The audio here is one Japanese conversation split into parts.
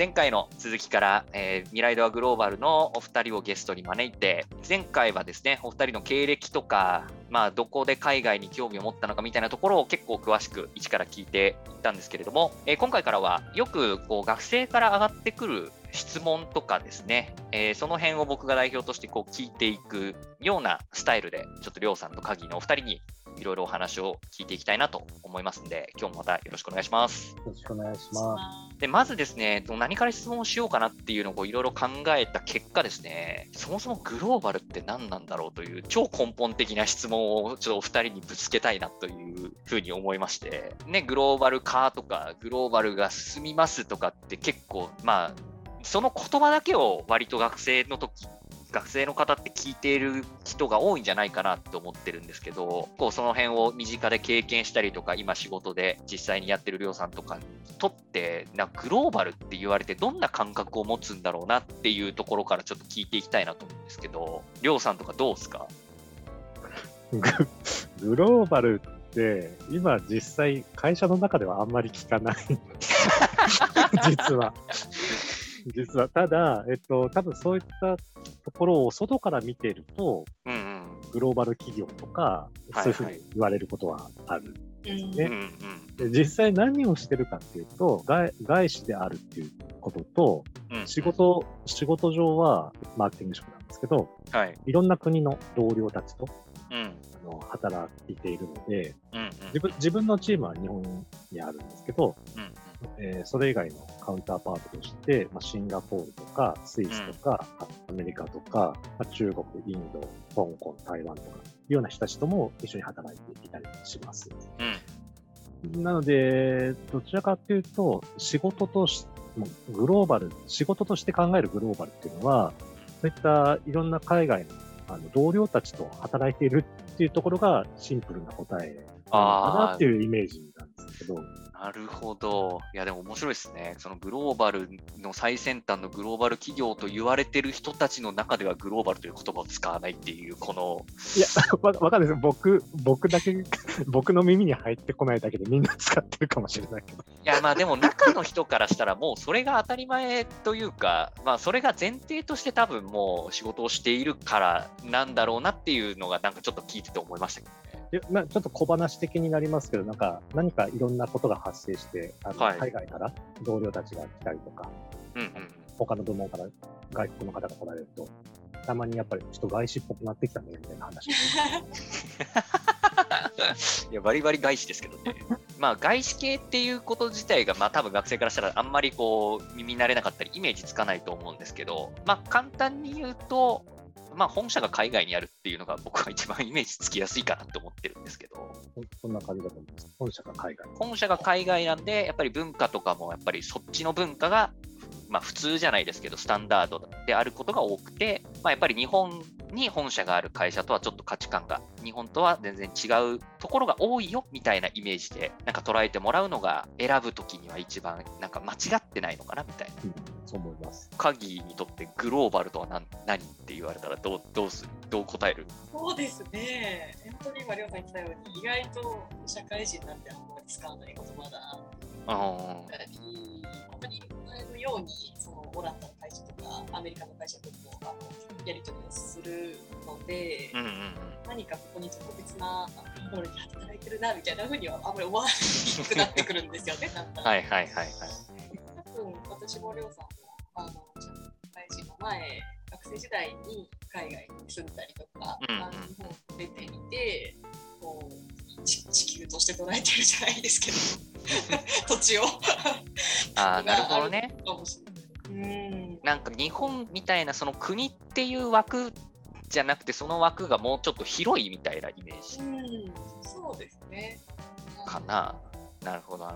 前回の続きから、未来ドアグローバルのお二人をゲストに招いて、前回はですねお二人の経歴とか、どこで海外に興味を持ったのかみたいなところを結構詳しく一から聞いていったんですけれども、今回からはよくこう学生から上がってくる質問とかですね、その辺を僕が代表としてこう聞いていくようなスタイルで、ちょっとりょうさんとカギのお二人にいろいろお話を聞いていきたいなと思いますので、今日もまたよろしくお願いします。よろしくお願いします。でまずですね、何から質問しようかなっていうのをいろいろ考えた結果ですね、そもそもグローバルって何なんだろうという超根本的な質問をちょっとお二人にぶつけたいなというふうに思いまして、ね、グローバル化とかグローバルが進みますとかって結構その言葉だけを割と学生の方って聞いている人が多いんじゃないかなと思ってるんですけど、こうその辺を身近で経験したりとか、今仕事で実際にやってるりょうさんとかにとってグローバルって言われてどんな感覚を持つんだろうなっていうところからちょっと聞いていきたいなと思うんですけど、りょうさんとかどうですか？グローバルって今実際会社の中ではあんまり聞かない実はただ、多分そういったところを外から見ていると、グローバル企業とか、そういうふうに言われることはあるんですね。で実際何をしてるかっていうと、外資であるっていうことと、仕事上はマーケティング職なんですけど、いろんな国の同僚たちと、働いているので、自分のチームは日本にあるんですけど、それ以外のカウンターパートとして、シンガポールとかスイスとか、アメリカとか、中国、インド、香港、台湾とかいうような人たちとも一緒に働いていたりします。なのでどちらかというと仕事として考えるグローバルっていうのは、そういったいろんな海外の同僚たちと働いているっていうところがシンプルな答えかなっていうイメージなんですけど。なるほど。いやでも面白いですね。そのグローバルの最先端のグローバル企業と言われてる人たちの中ではグローバルという言葉を使わないっていう、このいやわかんないです。僕だけ僕の耳に入ってこないだけでみんな使ってるかもしれないけど、いやでも中の人からしたらもうそれが当たり前というか、それが前提として多分もう仕事をしているからなんだろうなっていうのがちょっと聞いてて思いましたけどね。ちょっと小話的になりますけど、何かいろんなことが発生して、海外から同僚たちが来たりとか、他の部門から外国の方が来られると、たまにやっぱりちょっと外資っぽくなってきたねみたいな話。いやバリバリ外資ですけどね。外資系っていうこと自体が、多分学生からしたらあんまりこう耳慣れなかったりイメージつかないと思うんですけど、簡単に言うと。本社が海外にあるっていうのが僕は一番イメージつきやすいかなと思ってるんですけど、そんな感じだと思います。本社が海外なんで、やっぱり文化とかもやっぱりそっちの文化が、普通じゃないですけどスタンダードであることが多くて、やっぱり日本に本社がある会社とはちょっと価値観が日本とは全然違うところが多いよみたいなイメージで捉えてもらうのが、選ぶときには一番間違ってないのかなみたいな、そう思います。カギにとってグローバルとは 何って言われたらどう答える？そうですね、本当に今りょうさん言ってたように、意外と社会人なんてあんまり使わない言葉だ。本当に前のようにオランダの会社とかアメリカの会社とかやり取りをするので、何かここに特別なところに働いてるなみたいな風にはあんまり思わなくなってくるんですよね。多分私もりょうさんも社会人の前、学生時代に海外に住んだりとか、日本出てみて地球として捉えてるじゃないですけど土地をなるほどね。日本みたいなその国っていう枠じゃなくて、その枠がもうちょっと広いみたいなイメージ、そうですねかな。なるほど。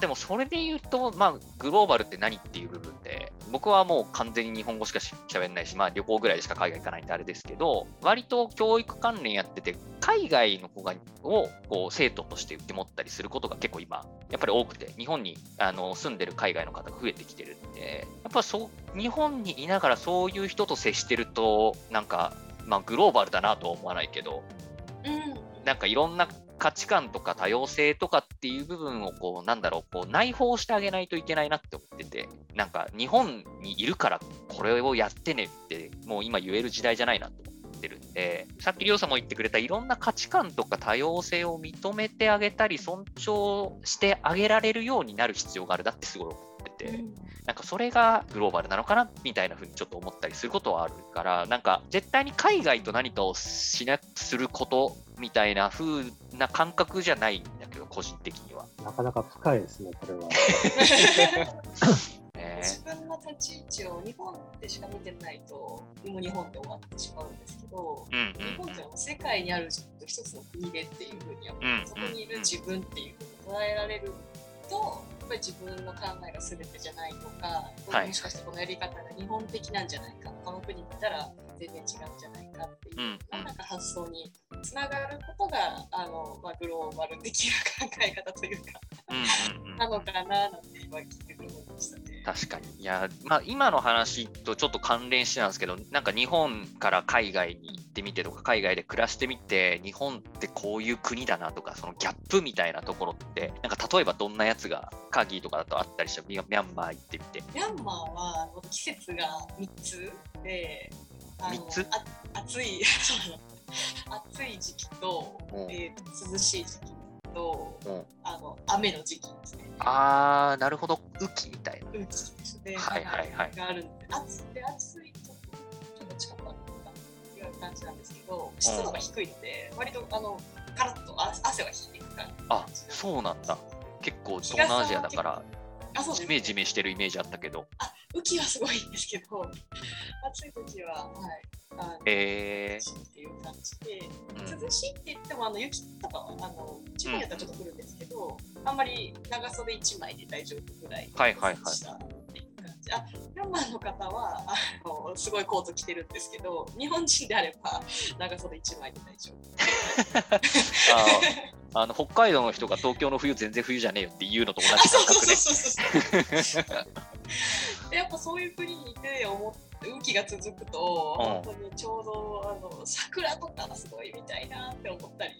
でもそれで言うと、グローバルって何っていう部分で、僕はもう完全に日本語しか喋んないし、旅行ぐらいしか海外行かないんであれですけど、割と教育関連やってて、海外の子を生徒として受け持ったりすることが結構今やっぱり多くて、日本に住んでる海外の方が増えてきてるんで、やっぱ日本にいながらそういう人と接してるとグローバルだなとは思わないけど、いろんな価値観とか多様性とかっていう部分をこうなんだろうこう内包してあげないといけないなって思ってて、なんか日本にいるからこれをやってねってもう今言える時代じゃないなと思ってるんで、さっきりょうさんも言ってくれたいろんな価値観とか多様性を認めてあげたり尊重してあげられるようになる必要があるなってすごい思ってて、なんかそれがグローバルなのかなみたいな風にちょっと思ったりすることはあるから、なんか絶対に海外と何かをすることみたいな風な感覚じゃないんだけど、個人的にはなかなか深いですねこれは自分の立ち位置を日本でしか見てないともう日本で終わってしまうんですけど、うんうんうん、日本っていうのは世界にある一つの国でっていう風に、うんうんうん、そこにいる自分っていう風に捉えられると、やっぱり自分の考えが全てじゃないとか、はい、もしかしてこのやり方が日本的なんじゃないか、他の国に行ったら全然違うんじゃないかっていう、うん、なんか発想につながることがグローバル的な考え方というか、うんうんうん、なのかななんて今聞いてくれましたね。確かに。いや、今の話とちょっと関連してなんですけど、なんか日本から海外に行ってみてとか海外で暮らしてみて日本ってこういう国だなとか、そのギャップみたいなところってなんか例えばどんなやつがカギとかだとあったりして、ミャンマー行ってみて。ミャンマーは季節が3つで暑い時期と、涼しい時期と、雨の時期ですね。あー、なるほど。雨季みたいな。雨季ですね。はいはいはい。があるんで、暑いちょっと近くあるという感じなんですけど、湿度が低いので、割とカラッと汗は引いていく感じ。あ、そうなんだ。結構東南アジアだからジメジメしてるイメージあったけど、雨季はすごいんですけど、暑い時は、はい、涼しいっていう感じで、涼しいって言っても雪とかは地方にあったらちょっと降るんですけど、あんまり長袖1枚で大丈夫ぐらいでした。はいはいはい。ミャンマーの方はすごいコート着てるんですけど、日本人であれば長袖1枚で大丈夫北海道の人が東京の冬全然冬じゃねえよって言うのと同じ感覚で、やっぱそういう国にいて雨季が続くと、本当にちょうど桜とかすごいみたいなって思ったり、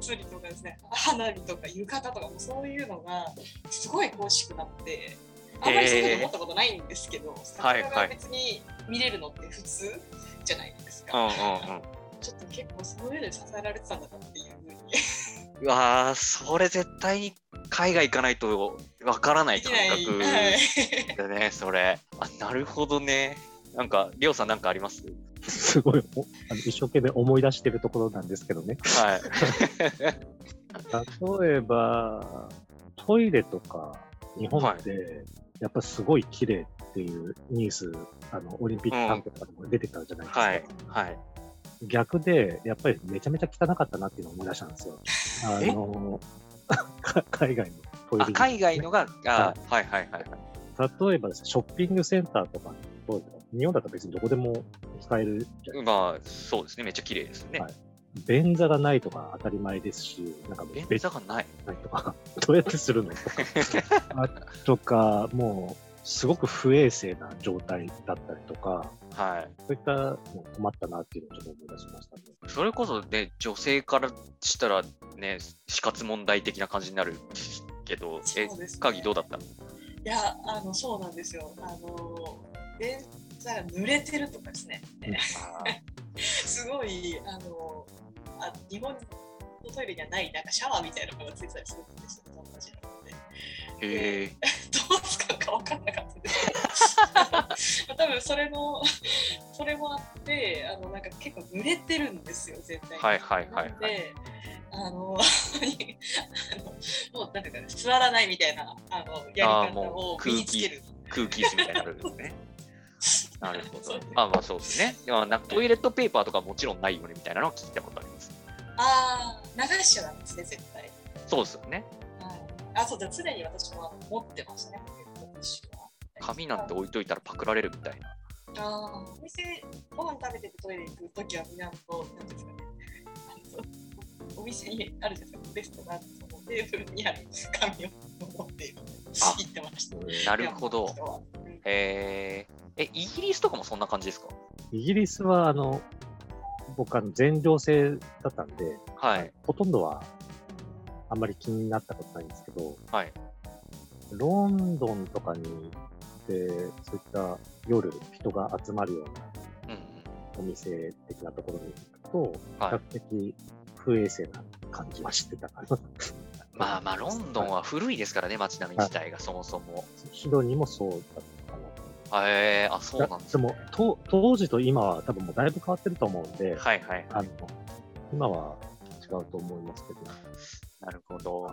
祭りとかですね、花火とか浴衣とかもそういうのがすごい恋しくなって。あんまりそういうこと思ったことないんですけど、桜が別に見れるのって普通じゃないですか、はいはい、ちょっと結構その上で支えられてたんだなっていう風にうわー、それ絶対に海外行かないとわからない感覚だね、はい、それ。あ、なるほどね。なんかりょうさんなんかあります？すごい一生懸命思い出してるところなんですけどね、はい、例えばトイレとか日本って、はい、やっぱすごい綺麗っていうニュース、オリンピック関係とかでも出てたじゃないですか、はいはい、逆でやっぱりめちゃめちゃ汚かったなっていうのを思い出したんですよ。海外のトイレ、ね、海外のが、はいはいはいはい、例えばですね、ショッピングセンターとかのトイレ、日本だと別にどこでも使えるじゃないですか。まあそうですね、めっちゃ綺麗ですね、はい。便座がないとか当たり前ですし、なんか便座がないとかどうやってするのとかとか、もうすごく不衛生な状態だったりとか、はい、そういった困ったなっていうのをちょっと思い出しましたね。それこそね、女性からしたらね、死活問題的な感じになるけど、鍵どうだった？いや、そうなんですよ。便座が濡れてるとかですね。すごい日本のトイレにはないなんかシャワーみたいなのがついてたりするんですよ、友達なので。へえ。どう使うか分かんなかったです。多分それもあってなんか結構濡れてるんですよ、絶対に。はいはいはい、はい。なんでもうなんか座らないみたいなやり方を身につける。空気椅子みたいになるんですね。なるほど。まあそうですね。トイレットペーパーとかもちろんないよねみたいなのを聞いたことあります。ああ、流しちゃうんですね、絶対。そうですよね。はい、そうだ、常に私も持ってましたね。紙なんて置いといたらパクられるみたいな。お店、ご飯食べててトイレ行くときはみんななんですかね。お店にあるじゃないですか、レストランのテーブルにある紙を持っているので行ってました。なるほど。イギリスとかもそんな感じですか？イギリスは僕は全寮制だったんで、はい、ほとんどはあんまり気になったことないんですけど、はい、ロンドンとかにでそういった夜人が集まるようなお店的なところに行くと、はい、比較的不衛生な感じはしてたからまあまあロンドンは古いですからね、街並み自体がそもそもシドニーもそうだったかな。あ、そうなんですね。でも当時と今は多分もうだいぶ変わってると思うんで、はいはい、今は違うと思いますけど。なるほど。